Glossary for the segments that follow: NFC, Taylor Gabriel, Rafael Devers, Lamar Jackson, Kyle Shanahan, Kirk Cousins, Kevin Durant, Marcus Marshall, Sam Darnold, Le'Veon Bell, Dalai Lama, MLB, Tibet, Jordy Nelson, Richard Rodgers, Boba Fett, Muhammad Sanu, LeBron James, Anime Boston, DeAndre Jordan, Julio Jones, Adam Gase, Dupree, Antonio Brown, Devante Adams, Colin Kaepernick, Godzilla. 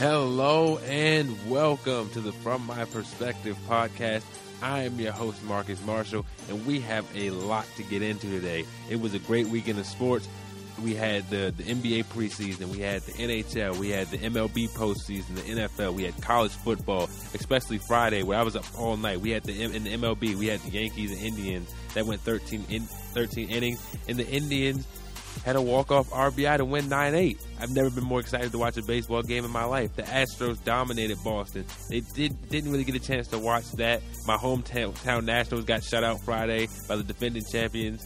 Hello and welcome to the From My Perspective podcast. I am your host, Marcus Marshall, and we have a lot to get into today. It was a great weekend of sports. We had the NBA preseason, we had the NHL, we had the MLB postseason, the NFL, we had college football, especially Friday where I was up all night. We had in the MLB, we had the Yankees and Indians that went 13 innings, and the Indians had a walk-off RBI to win 9-8. I've never been more excited to watch a baseball game in my life. The Astros dominated Boston. They didn't really get a chance to watch that. My hometown Nationals got shut out Friday by the defending champions,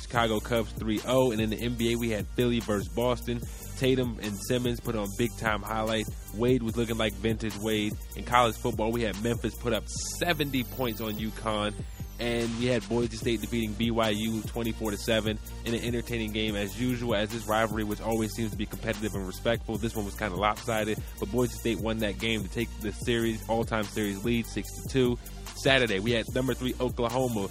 Chicago Cubs 3-0. And in the NBA, we had Philly versus Boston. Tatum and Simmons put on big-time highlights. Wade was looking like vintage Wade. In college football, we had Memphis put up 70 points on UConn. And we had Boise State defeating BYU 24-7 in an entertaining game as usual, as this rivalry, which always seems to be competitive and respectful. This one was kind of lopsided, but Boise State won that game to take the series, all-time series lead, 6-2. Saturday, we had number 3 Oklahoma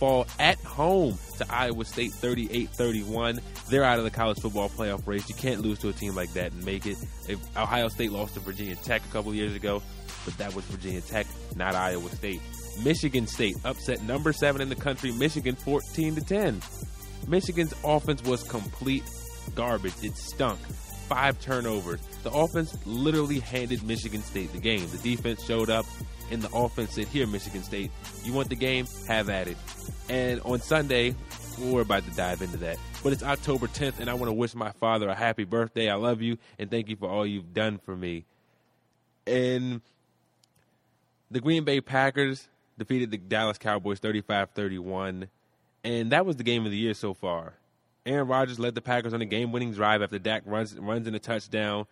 fall at home to Iowa State 38-31. They're out of the college football playoff race. You can't lose to a team like that and make it. If Ohio State lost to Virginia Tech a couple years ago, but that was Virginia Tech, not Iowa State. Michigan State upset number 7 in the country, Michigan 14-10. Michigan's offense was complete garbage. It stunk. 5 turnovers. The offense literally handed Michigan State the game. The defense showed up, and the offense said, here, Michigan State, you want the game? Have at it. And on Sunday, we're about to dive into that. But it's October 10th, and I want to wish my father a happy birthday. I love you, and thank you for all you've done for me. And the Green Bay Packers defeated the Dallas Cowboys 35-31, and that was the game of the year so far. Aaron Rodgers led the Packers on a game-winning drive after Dak runs in a touchdown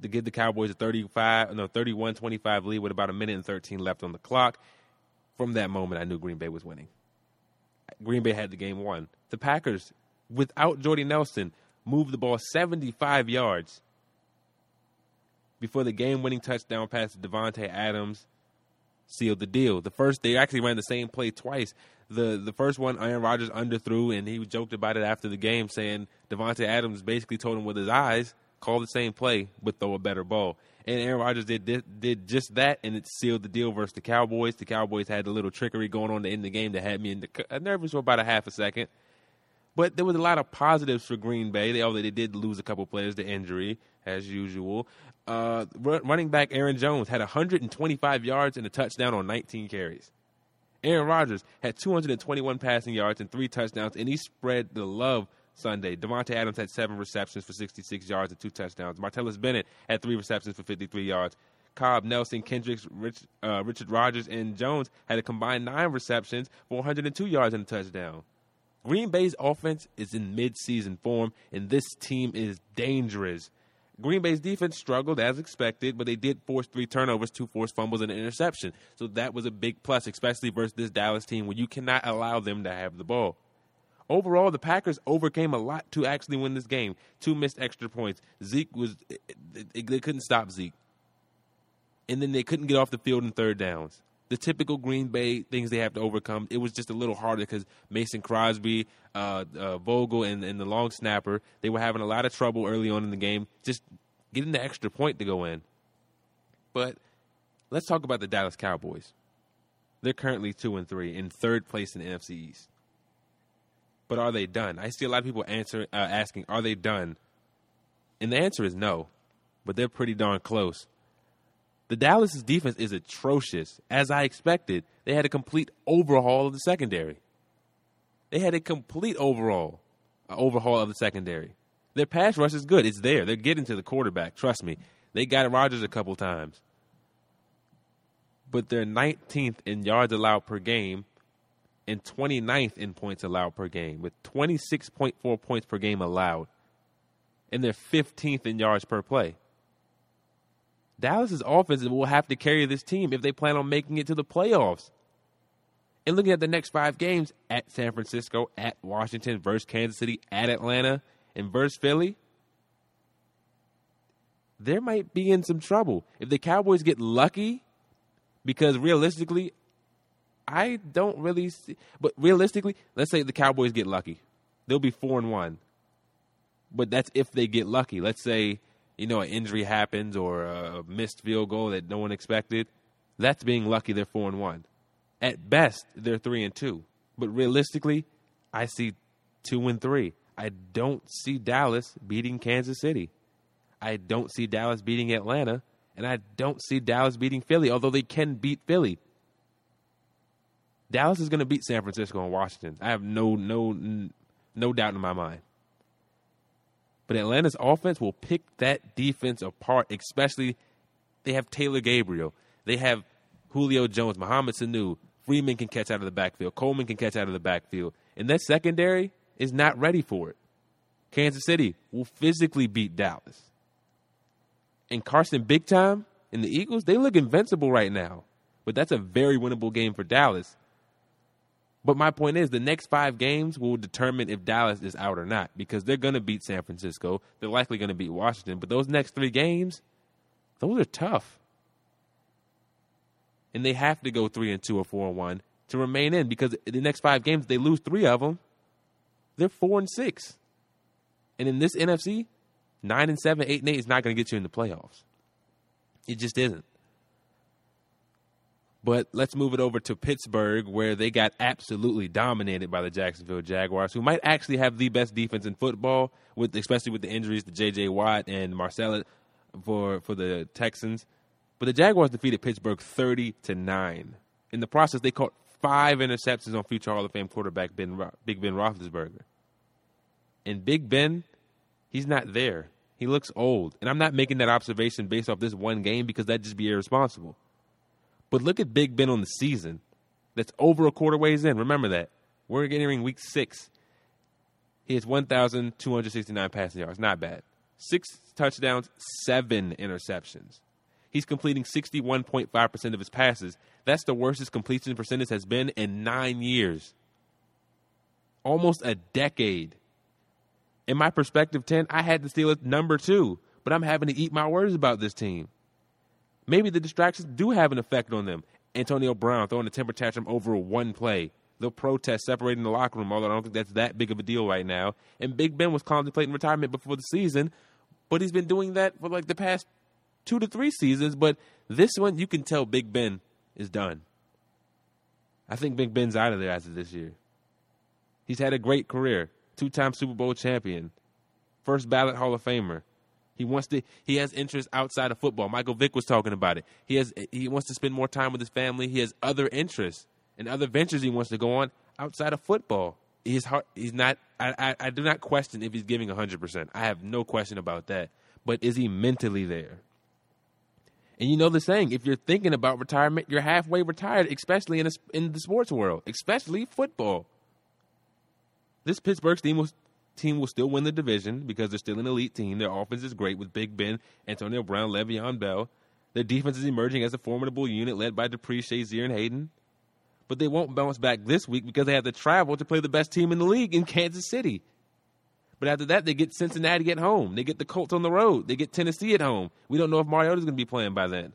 to give the Cowboys a 31-25 lead with about a minute and 13 left on the clock. From that moment, I knew Green Bay was winning. Green Bay had the game won. The Packers, without Jordy Nelson, moved the ball 75 yards before the game-winning touchdown pass to Devante Adams sealed the deal. They actually ran the same play twice. The first one, Aaron Rodgers underthrew, and he joked about it after the game, saying Devante Adams basically told him with his eyes, call the same play, but throw a better ball. And Aaron Rodgers did just that, and it sealed the deal versus the Cowboys. The Cowboys had a little trickery going on to end the game that had me in nervous for about a half a second. But there was a lot of positives for Green Bay. They did lose a couple players to injury, as usual. Running back Aaron Jones had 125 yards and a touchdown on 19 carries. Aaron Rodgers had 221 passing yards and 3 touchdowns, and he spread the love Sunday. Devante Adams had 7 receptions for 66 yards and 2 touchdowns. Martellus Bennett had 3 receptions for 53 yards. Cobb, Nelson, Kendricks, Richard Rodgers, and Jones had a combined 9 receptions for 102 yards and a touchdown. Green Bay's offense is in mid-season form, and this team is dangerous. Green Bay's defense struggled as expected, but they did force 3 turnovers, 2 forced fumbles, and an interception. So that was a big plus, especially versus this Dallas team where you cannot allow them to have the ball. Overall, the Packers overcame a lot to actually win this game. 2 missed extra points. They couldn't stop Zeke. And then they couldn't get off the field in third downs. The typical Green Bay things they have to overcome, it was just a little harder because Mason Crosby, Vogel, and the long snapper, they were having a lot of trouble early on in the game just getting the extra point to go in. But let's talk about the Dallas Cowboys. They're currently 2-3 in third place in the NFC East. But are they done? I see a lot of people asking, are they done? And the answer is no, but they're pretty darn close. The Dallas' defense is atrocious. As I expected, they had a complete overhaul of the secondary. Their pass rush is good. It's there. They're getting to the quarterback. Trust me. They got Rodgers a couple times. But they're 19th in yards allowed per game and 29th in points allowed per game, with 26.4 points per game allowed. And they're 15th in yards per play. Dallas' offense will have to carry this team if they plan on making it to the playoffs. And looking at the next 5 games, at San Francisco, at Washington, versus Kansas City, at Atlanta, and versus Philly, they might be in some trouble. If the Cowboys get lucky, because realistically, let's say the Cowboys get lucky. They'll be 4-1. But that's if they get lucky. Let's say you know, an injury happens or a missed field goal that no one expected, that's being lucky. They're 4-1. At best, they're 3-2. But realistically, I see 2-3. I don't see Dallas beating Kansas City. I don't see Dallas beating Atlanta. And I don't see Dallas beating Philly, although they can beat Philly. Dallas is going to beat San Francisco and Washington. I have no doubt in my mind. But Atlanta's offense will pick that defense apart, especially they have Taylor Gabriel. They have Julio Jones, Muhammad Sanu. Freeman can catch out of the backfield. Coleman can catch out of the backfield. And that secondary is not ready for it. Kansas City will physically beat Dallas. And Carson Big Time and the Eagles, they look invincible right now. But that's a very winnable game for Dallas. But my point is the next 5 games will determine if Dallas is out or not, because they're going to beat San Francisco. They're likely going to beat Washington. But those next 3 games, those are tough. And they have to go 3-2 or 4-1 to remain in, because the next 5 games, they lose 3 of them. They're 4-6. And in this NFC, 9-7, 8-8 is not going to get you in the playoffs. It just isn't. But let's move it over to Pittsburgh, where they got absolutely dominated by the Jacksonville Jaguars, who might actually have the best defense in football, with especially with the injuries to J.J. Watt and Marcellus for the Texans. But the Jaguars defeated Pittsburgh 30-9. In the process, they caught 5 interceptions on future Hall of Fame quarterback Big Ben Roethlisberger. And Big Ben, he's not there. He looks old. And I'm not making that observation based off this one game, because that'd just be irresponsible. But look at Big Ben on the season. That's over a quarter ways in. Remember that. We're entering week 6. He has 1,269 passing yards. Not bad. 6 touchdowns, 7 interceptions. He's completing 61.5% of his passes. That's the worst his completion percentage has been in 9 years. Almost a decade. In my perspective 10, I had the Steelers number 2, but I'm having to eat my words about this team. Maybe the distractions do have an effect on them. Antonio Brown throwing a temper tantrum over one play. They'll protest separating the locker room, although I don't think that's that big of a deal right now. And Big Ben was contemplating retirement before the season, but he's been doing that for like the past 2 to 3 seasons, but this one you can tell Big Ben is done. I think Big Ben's out of there after this year. He's had a great career, 2-time Super Bowl champion, first ballot Hall of Famer. He has interests outside of football. Michael Vick was talking about it. He wants to spend more time with his family. He has other interests and other ventures he wants to go on outside of football. I do not question if he's giving 100%. I have no question about that. But is he mentally there? And you know the saying, if you're thinking about retirement, you're halfway retired, especially in the sports world, especially football. This Pittsburgh team will still win the division because they're still an elite team. Their offense is great with Big Ben, Antonio Brown, Le'Veon Bell. Their defense is emerging as a formidable unit led by Dupree, Shazier, and Hayden. But they won't bounce back this week because they have to travel to play the best team in the league in Kansas City. But after that, they get Cincinnati at home. They get the Colts on the road. They get Tennessee at home. We don't know if Mariota's going to be playing by then.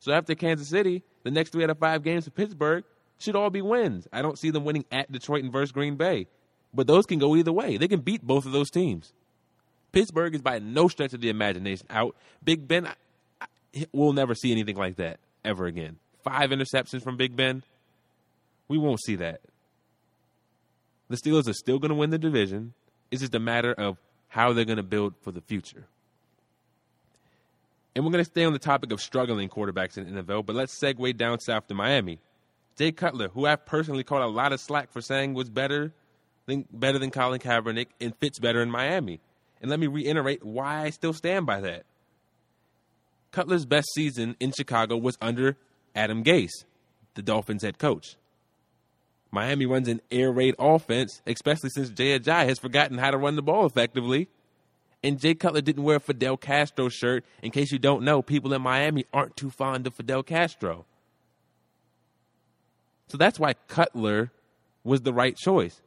So after Kansas City, the next 3 out of 5 games for Pittsburgh should all be wins. I don't see them winning at Detroit and versus Green Bay. But those can go either way. They can beat both of those teams. Pittsburgh is by no stretch of the imagination out. Big Ben, we'll never see anything like that ever again. 5 interceptions from Big Ben. We won't see that. The Steelers are still going to win the division. It's just a matter of how they're going to build for the future. And we're going to stay on the topic of struggling quarterbacks in the NFL, but let's segue down south to Miami. Jay Cutler, who I've personally caught a lot of slack for saying was better than Colin Kaepernick and fits better in Miami. And let me reiterate why I still stand by that. Cutler's best season in Chicago was under Adam Gase, the Dolphins head coach. Miami runs an air raid offense, especially since Jay Ajayi has forgotten how to run the ball effectively. And Jay Cutler didn't wear a Fidel Castro shirt. In case you don't know, people in Miami aren't too fond of Fidel Castro. So that's why Cutler was the right choice.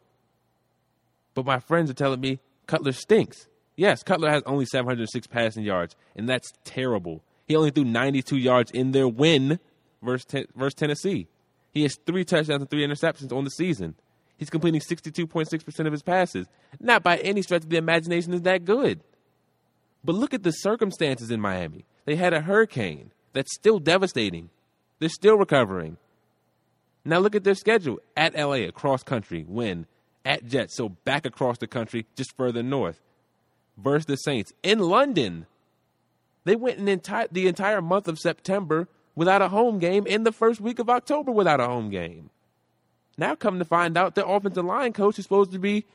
But my friends are telling me Cutler stinks. Yes, Cutler has only 706 passing yards, and that's terrible. He only threw 92 yards in their win versus Tennessee. He has 3 touchdowns and 3 interceptions on the season. He's completing 62.6% of his passes. Not by any stretch of the imagination is that good. But look at the circumstances in Miami. They had a hurricane that's still devastating. They're still recovering. Now look at their schedule. At L.A., across country, win. At Jets, so back across the country, just further north. Versus the Saints. In London, they went the entire month of September without a home game, and the first week of October without a home game. Now come to find out their offensive line coach is supposed to be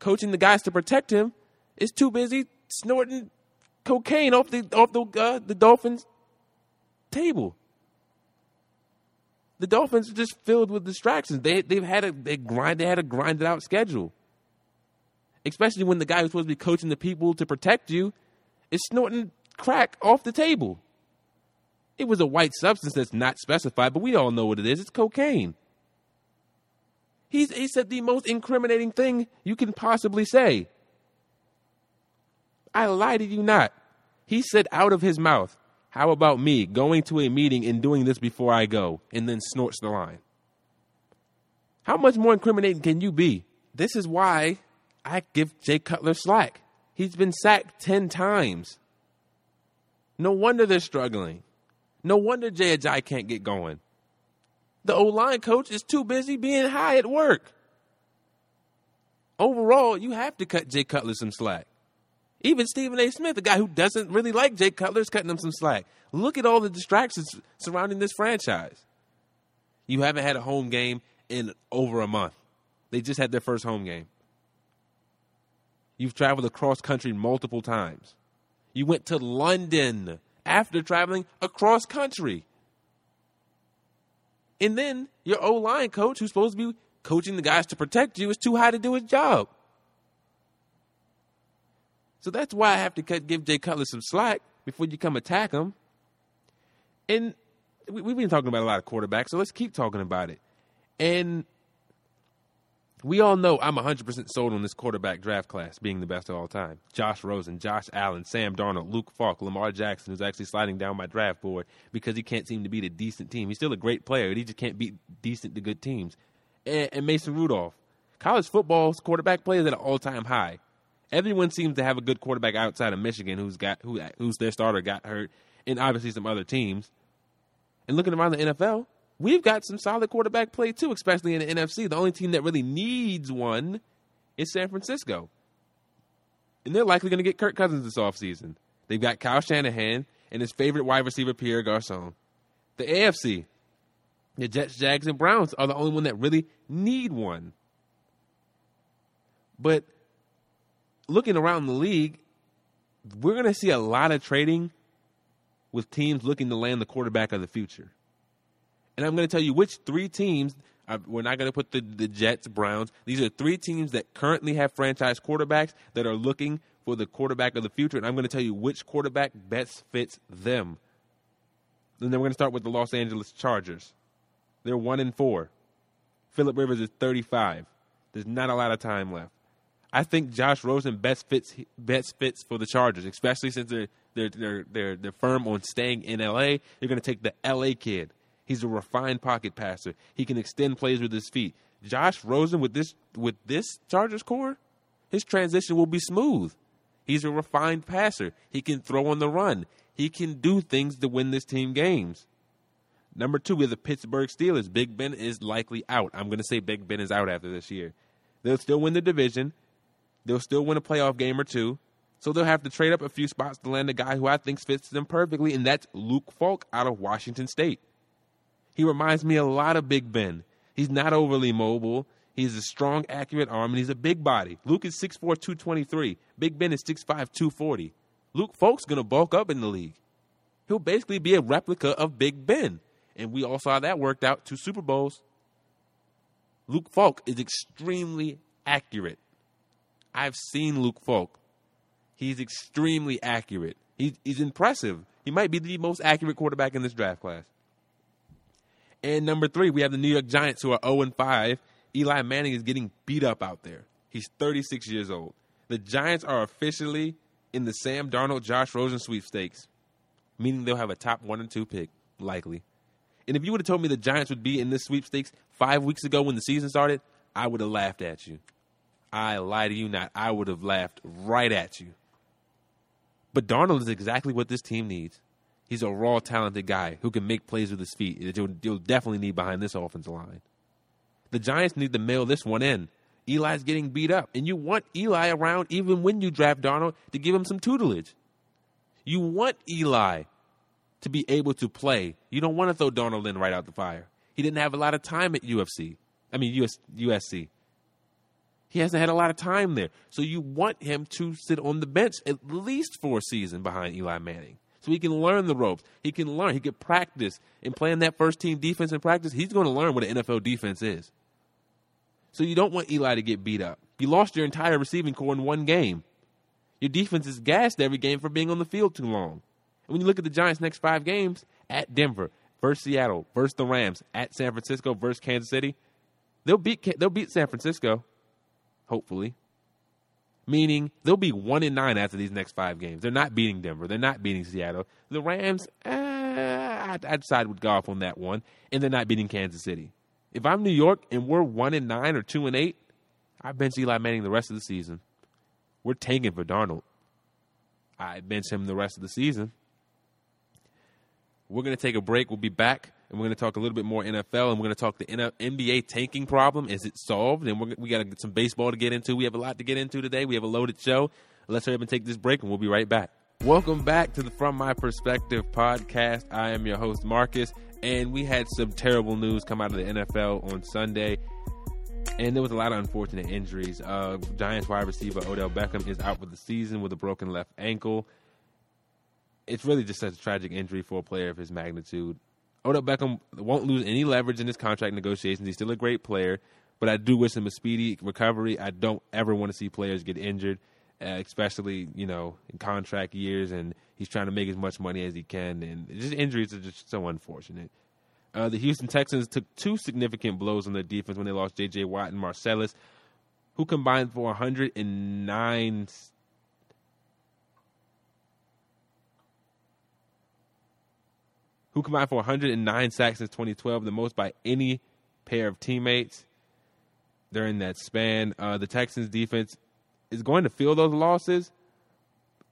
coaching the guys to protect him is too busy snorting cocaine off the Dolphins' table. The Dolphins are just filled with distractions. They had a grinded out schedule, especially when the guy who's supposed to be coaching the people to protect you is snorting crack off the table. It was a white substance that's not specified, but we all know what it is. It's cocaine. He said the most incriminating thing you can possibly say. I lie to you not. He said out of his mouth, how about me going to a meeting and doing this before I go, and then snorts the line. How much more incriminating can you be? This is why I give Jay Cutler slack. He's been sacked 10 times. No wonder they're struggling. No wonder Jay Ajayi can't get going. The O-line coach is too busy being high at work. Overall, you have to cut Jay Cutler some slack. Even Stephen A. Smith, the guy who doesn't really like Jay Cutler, is cutting him some slack. Look at all the distractions surrounding this franchise. You haven't had a home game in over a month. They just had their first home game. You've traveled across country multiple times. You went to London after traveling across country. And then your O-line coach, who's supposed to be coaching the guys to protect you, is too high to do his job. So that's why I have to give Jay Cutler some slack before you come attack him. And we've been talking about a lot of quarterbacks, so let's keep talking about it. And we all know I'm 100% sold on this quarterback draft class being the best of all time. Josh Rosen, Josh Allen, Sam Darnold, Luke Falk, Lamar Jackson, who's actually sliding down my draft board because he can't seem to beat a decent team. He's still a great player. He just can't beat decent to good teams. And Mason Rudolph. College football's quarterback play is at an all-time high. Everyone seems to have a good quarterback outside of Michigan who's their starter got hurt, and obviously some other teams. And looking around the NFL, we've got some solid quarterback play, too, especially in the NFC. The only team that really needs one is San Francisco. And they're likely going to get Kirk Cousins this offseason. They've got Kyle Shanahan and his favorite wide receiver, Pierre Garçon. The AFC, the Jets, Jags, and Browns are the only one that really need one. But looking around the league, we're going to see a lot of trading with teams looking to land the quarterback of the future. And I'm going to tell you which three teams. We're not going to put the Jets, Browns. These are three teams that currently have franchise quarterbacks that are looking for the quarterback of the future. And I'm going to tell you which quarterback best fits them. And then we're going to start with the Los Angeles Chargers. They're 1-4. Phillip Rivers is 35. There's not a lot of time left. I think Josh Rosen best fits for the Chargers, especially since they're firm on staying in L.A. You're going to take the L.A. kid. He's a refined pocket passer. He can extend plays with his feet. Josh Rosen with this Chargers core, his transition will be smooth. He's a refined passer. He can throw on the run. He can do things to win this team games. Number 2 is the Pittsburgh Steelers. Big Ben is likely out. I'm going to say Big Ben is out after this year. They'll still win the division. They'll still win a playoff game or two. So they'll have to trade up a few spots to land a guy who I think fits them perfectly, and that's Luke Falk out of Washington State. He reminds me a lot of Big Ben. He's not overly mobile. He's a strong, accurate arm, and he's a big body. Luke is 6'4", 223. Big Ben is 6'5", 240. Luke Falk's going to bulk up in the league. He'll basically be a replica of Big Ben, and we all saw that worked out 2 Super Bowls. Luke Falk is extremely accurate. I've seen Luke Falk. He's extremely accurate. He's impressive. He might be the most accurate quarterback in this draft class. And number 3, we have the New York Giants, who are 0-5. Eli Manning is getting beat up out there. He's 36 years old. The Giants are officially in the Sam Darnold, Josh Rosen sweepstakes, meaning they'll have a top 1 and 2 pick, likely. And if you would have told me the Giants would be in this sweepstakes 5 weeks ago when the season started, I would have laughed at you. I lie to you not. I would have laughed right at you. But Darnold is exactly what this team needs. He's a raw, talented guy who can make plays with his feet that you'll definitely need behind this offensive line. The Giants need to mail this one in. Eli's getting beat up, and you want Eli around even when you draft Darnold to give him some tutelage. You want Eli to be able to play. You don't want to throw Darnold in right out the fire. He didn't have a lot of time at USC. He hasn't had a lot of time there. So you want him to sit on the bench at least for a season behind Eli Manning so he can learn the ropes. He can learn. He can practice. And playing that first-team defense in practice, he's going to learn what an NFL defense is. So you don't want Eli to get beat up. You lost your entire receiving corps in one game. Your defense is gassed every game for being on the field too long. And when you look at the Giants' next 5 games, at Denver, versus Seattle, versus the Rams, at San Francisco, versus Kansas City, they'll beat San Francisco, hopefully. Meaning they'll be 1-9 after these next 5 games. They're not beating Denver. They're not beating Seattle. The Rams, I'd side with Goff on that one, and they're not beating Kansas City. If I'm New York and we're 1-9 or 2-8, I bench Eli Manning the rest of the season. We're tanking for Darnold. I bench him the rest of the season. We're going to take a break. We'll be back, and we're going to talk a little bit more NFL, and we're going to talk the NBA tanking problem. Is it solved? And we got to get some baseball to get into. We have a lot to get into today. We have a loaded show. Let's hurry up and take this break, and we'll be right back. Welcome back to the From My Perspective podcast. I am your host, Marcus. And we had some terrible news come out of the NFL on Sunday. And there was a lot of unfortunate injuries. Giants wide receiver Odell Beckham is out for the season with a broken left ankle. It's really just such a tragic injury for a player of his magnitude. Odell Beckham won't lose any leverage in his contract negotiations. He's still a great player. But I do wish him a speedy recovery. I don't ever want to see players get injured, especially, in contract years, and he's trying to make as much money as he can, and just injuries are just so unfortunate. The Houston Texans took 2 significant blows on their defense when they lost J.J. Watt and Marcellus, who combined for 109. Who combined for 109 sacks since 2012, the most by any pair of teammates during that span. The Texans defense is going to feel those losses,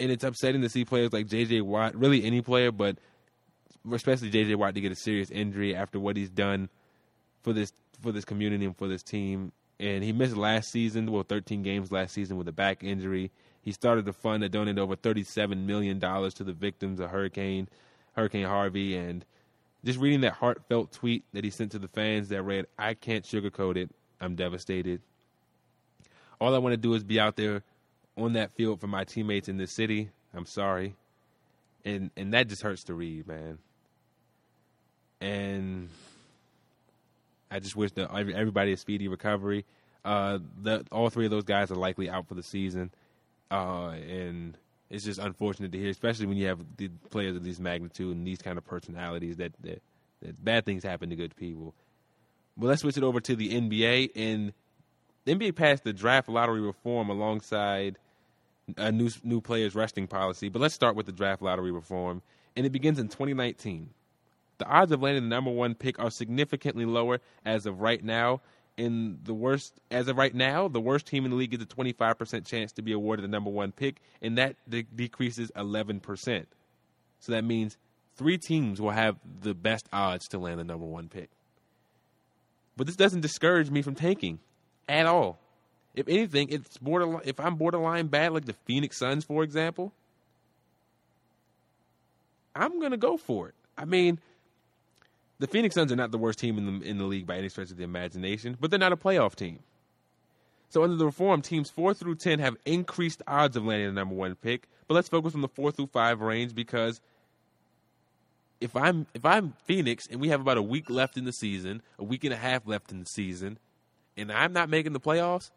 and it's upsetting to see players like J.J. Watt, really any player, but especially J.J. Watt, to get a serious injury after what he's done for this community and for this team. And he missed 13 games last season with a back injury. He started the fund that donated over $37 million to the victims of Hurricane Harvey. And just reading that heartfelt tweet that he sent to the fans that read, "I can't sugarcoat it. I'm devastated. All I want to do is be out there on that field for my teammates in this city. I'm sorry." And that just hurts to read, man. And I just wish everybody a speedy recovery. All 3 of those guys are likely out for the season. And it's just unfortunate to hear, especially when you have the players of this magnitude and these kind of personalities that bad things happen to good people. Well, let's switch it over to the NBA. And the NBA passed the draft lottery reform alongside a new players resting policy. But let's start with the draft lottery reform. And it begins in 2019. The odds of landing the number 1 pick are significantly lower as of right now. The worst team in the league gets a 25% chance to be awarded the number 1 pick. And that decreases 11%. So that means 3 teams will have the best odds to land the number 1 pick. But this doesn't discourage me from tanking at all. If anything, if I'm borderline bad, like the Phoenix Suns, for example, I'm going to go for it. I mean, the Phoenix Suns are not the worst team in the league by any stretch of the imagination, but they're not a playoff team. So under the reform, teams 4 through 10 have increased odds of landing the number 1 pick, but let's focus on the 4 through 5 range, because if I'm Phoenix and we have about a week and a half left in the season, and I'm not making the playoffs,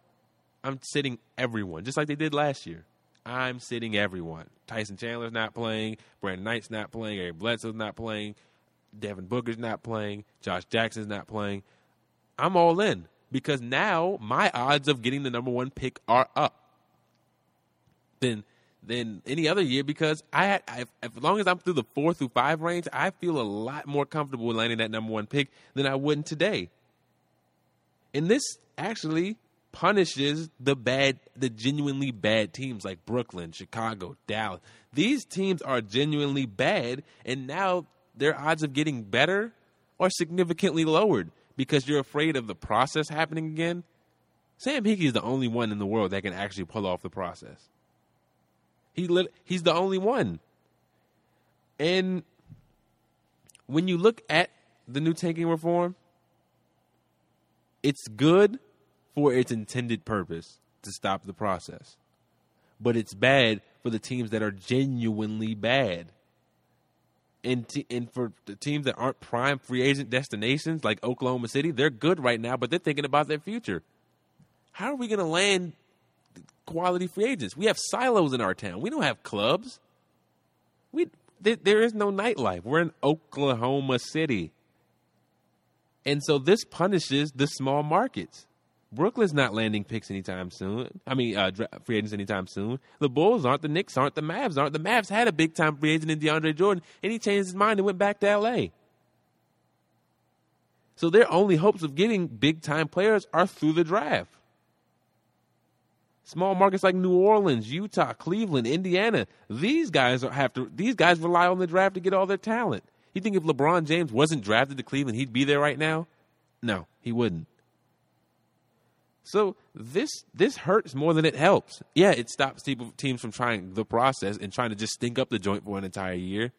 I'm sitting everyone, just like they did last year. I'm sitting everyone. Tyson Chandler's not playing. Brandon Knight's not playing. Eric Bledsoe's not playing. Devin Booker's not playing. Josh Jackson's not playing. I'm all in, because now my odds of getting the number 1 pick are up than any other year, because I as long as I'm through the 4 through 5 range, I feel a lot more comfortable landing that number 1 pick than I would today. And this actually punishes the genuinely bad teams like Brooklyn, Chicago, Dallas. These teams are genuinely bad, and now their odds of getting better are significantly lowered because you're afraid of the process happening again. Sam Hickey's the only one in the world that can actually pull off the process. He's the only one. And when you look at the new tanking reform, it's good for its intended purpose to stop the process. But it's bad for the teams that are genuinely bad. And for the teams that aren't prime free agent destinations like Oklahoma City, they're good right now, but they're thinking about their future. How are we going to land quality free agents? We have silos in our town. We don't have clubs. There is no nightlife. We're in Oklahoma City. And so this punishes the small markets. Brooklyn's not landing picks anytime soon. Free agents anytime soon. The Bulls aren't. The Knicks aren't. The Mavs aren't. The Mavs had a big-time free agent in DeAndre Jordan, and he changed his mind and went back to L.A. So their only hopes of getting big-time players are through the draft. Small markets like New Orleans, Utah, Cleveland, Indiana, these guys rely on the draft to get all their talent. You think if LeBron James wasn't drafted to Cleveland, he'd be there right now? No, he wouldn't. So this hurts more than it helps. Yeah, it stops teams from trying the process and trying to just stink up the joint for an entire year.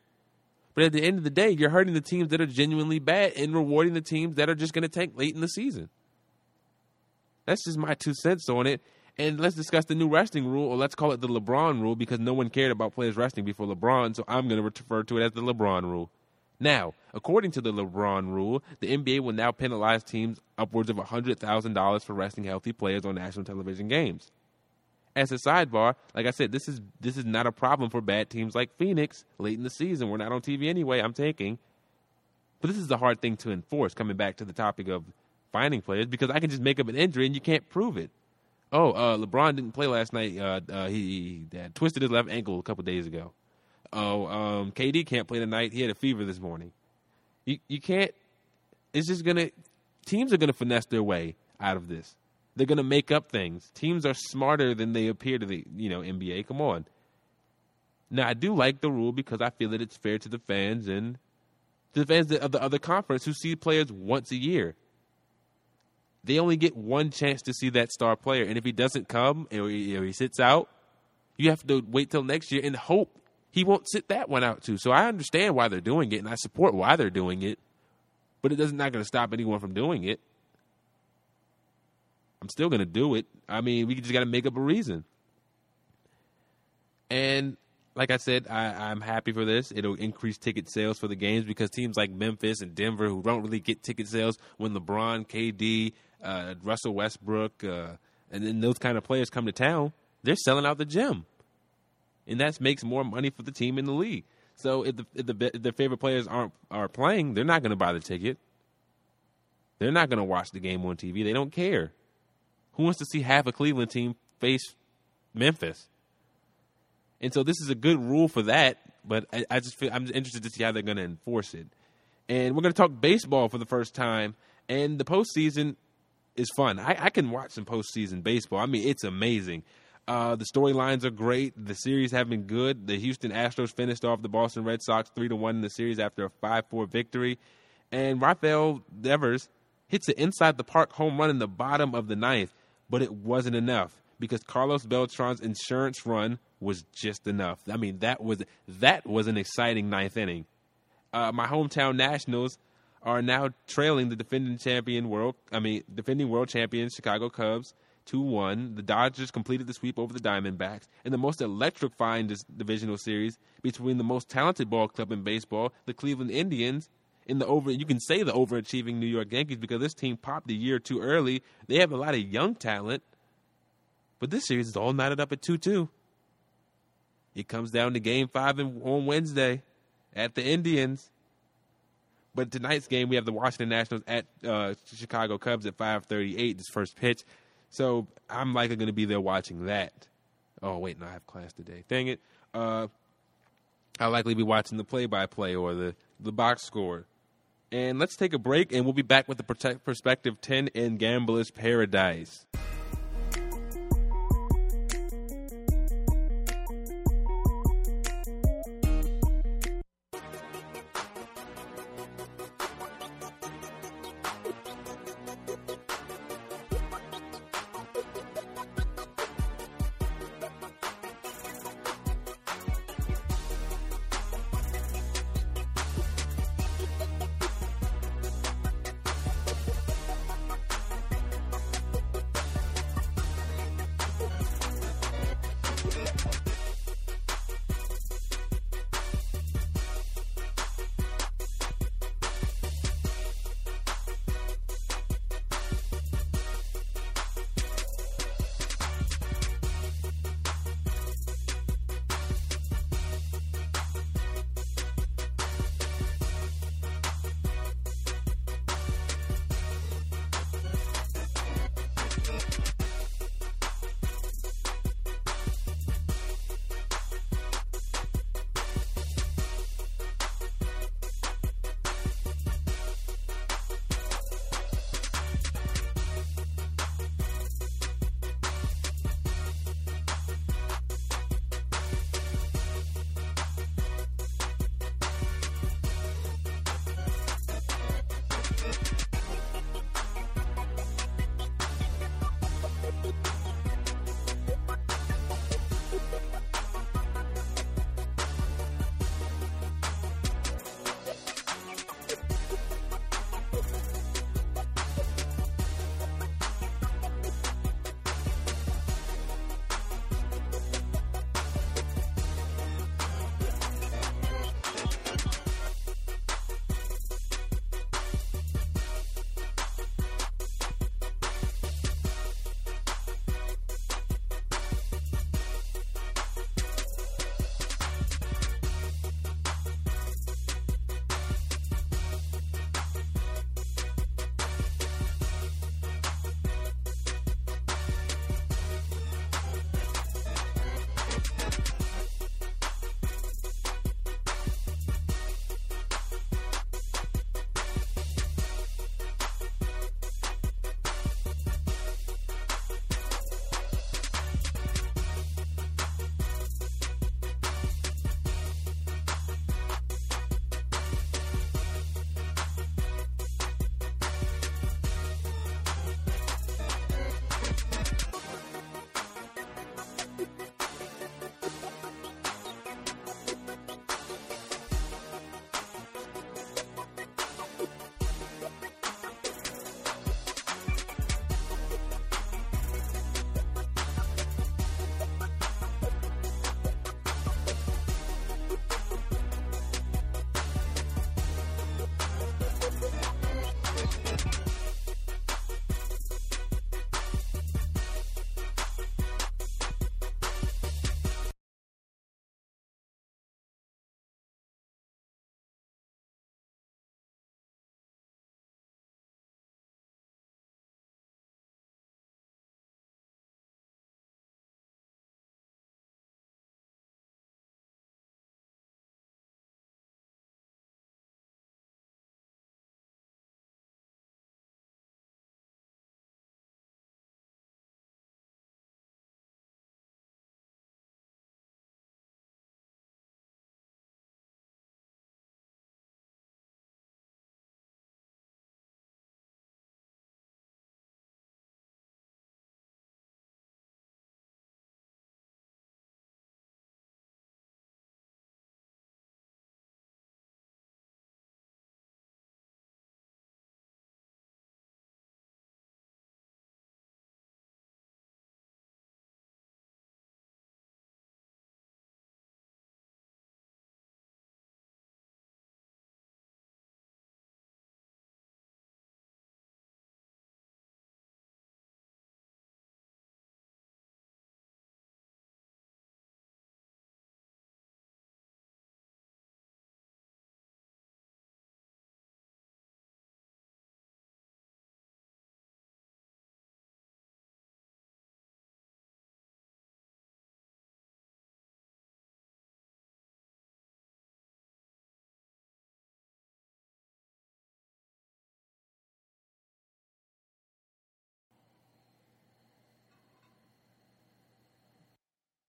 But at the end of the day, you're hurting the teams that are genuinely bad and rewarding the teams that are just going to tank late in the season. That's just my 2 cents on it. And let's discuss the new resting rule, or let's call it the LeBron rule, because no one cared about players resting before LeBron, so I'm going to refer to it as the LeBron rule. Now, according to the LeBron rule, the NBA will now penalize teams upwards of $100,000 for resting healthy players on national television games. As a sidebar, like I said, this is not a problem for bad teams like Phoenix late in the season. We're not on TV anyway, I'm taking. But this is the hard thing to enforce, coming back to the topic of finding players, because I can just make up an injury and you can't prove it. Oh, LeBron didn't play last night. He twisted his left ankle a couple days ago. Oh, KD can't play tonight. He had a fever this morning. You can't. It's just gonna. Teams are gonna finesse their way out of this. They're gonna make up things. Teams are smarter than they appear to the NBA. Come on. Now I do like the rule because I feel that it's fair to the fans and to the fans of the other conference who see players once a year. They only get one chance to see that star player. And if he doesn't come or he sits out, you have to wait till next year and hope he won't sit that one out too. So I understand why they're doing it, and I support why they're doing it. But it's not going to stop anyone from doing it. I'm still going to do it. We just got to make up a reason. And like I said, I'm happy for this. It'll increase ticket sales for the games because teams like Memphis and Denver, who don't really get ticket sales when LeBron, KD, Russell Westbrook, and then those kind of players come to town, they're selling out the gym. And that makes more money for the team in the league. So if their favorite players are playing, they're not going to buy the ticket. They're not going to watch the game on TV. They don't care. Who wants to see half a Cleveland team face Memphis? And so this is a good rule for that, but I just feel I'm interested to see how they're going to enforce it. And we're going to talk baseball for the first time, and the postseason is fun. I can watch some postseason baseball. It's amazing. The storylines are great. The series have been good. The Houston Astros finished off the Boston Red Sox 3-1 in the series after a 5-4 victory. And Rafael Devers hits an inside-the-park home run in the bottom of the ninth, but it wasn't enough because Carlos Beltran's insurance run was just enough. That was an exciting ninth inning. My hometown Nationals are now trailing the defending world champion Chicago Cubs 2-1. The Dodgers completed the sweep over the Diamondbacks in the most electrifying divisional series between the most talented ball club in baseball, the Cleveland Indians, and the overachieving New York Yankees, because this team popped a year too early. They have a lot of young talent, but this series is all knotted up at 2-2. It comes down to Game 5 on Wednesday at the Indians. But tonight's game, we have the Washington Nationals at Chicago Cubs at 5:38, this first pitch. So I'm likely going to be there watching that. Oh, wait, no, I have class today. Dang it. I'll likely be watching the play-by-play or the box score. And let's take a break, and we'll be back with the Perspective 10 in Gambler's Paradise.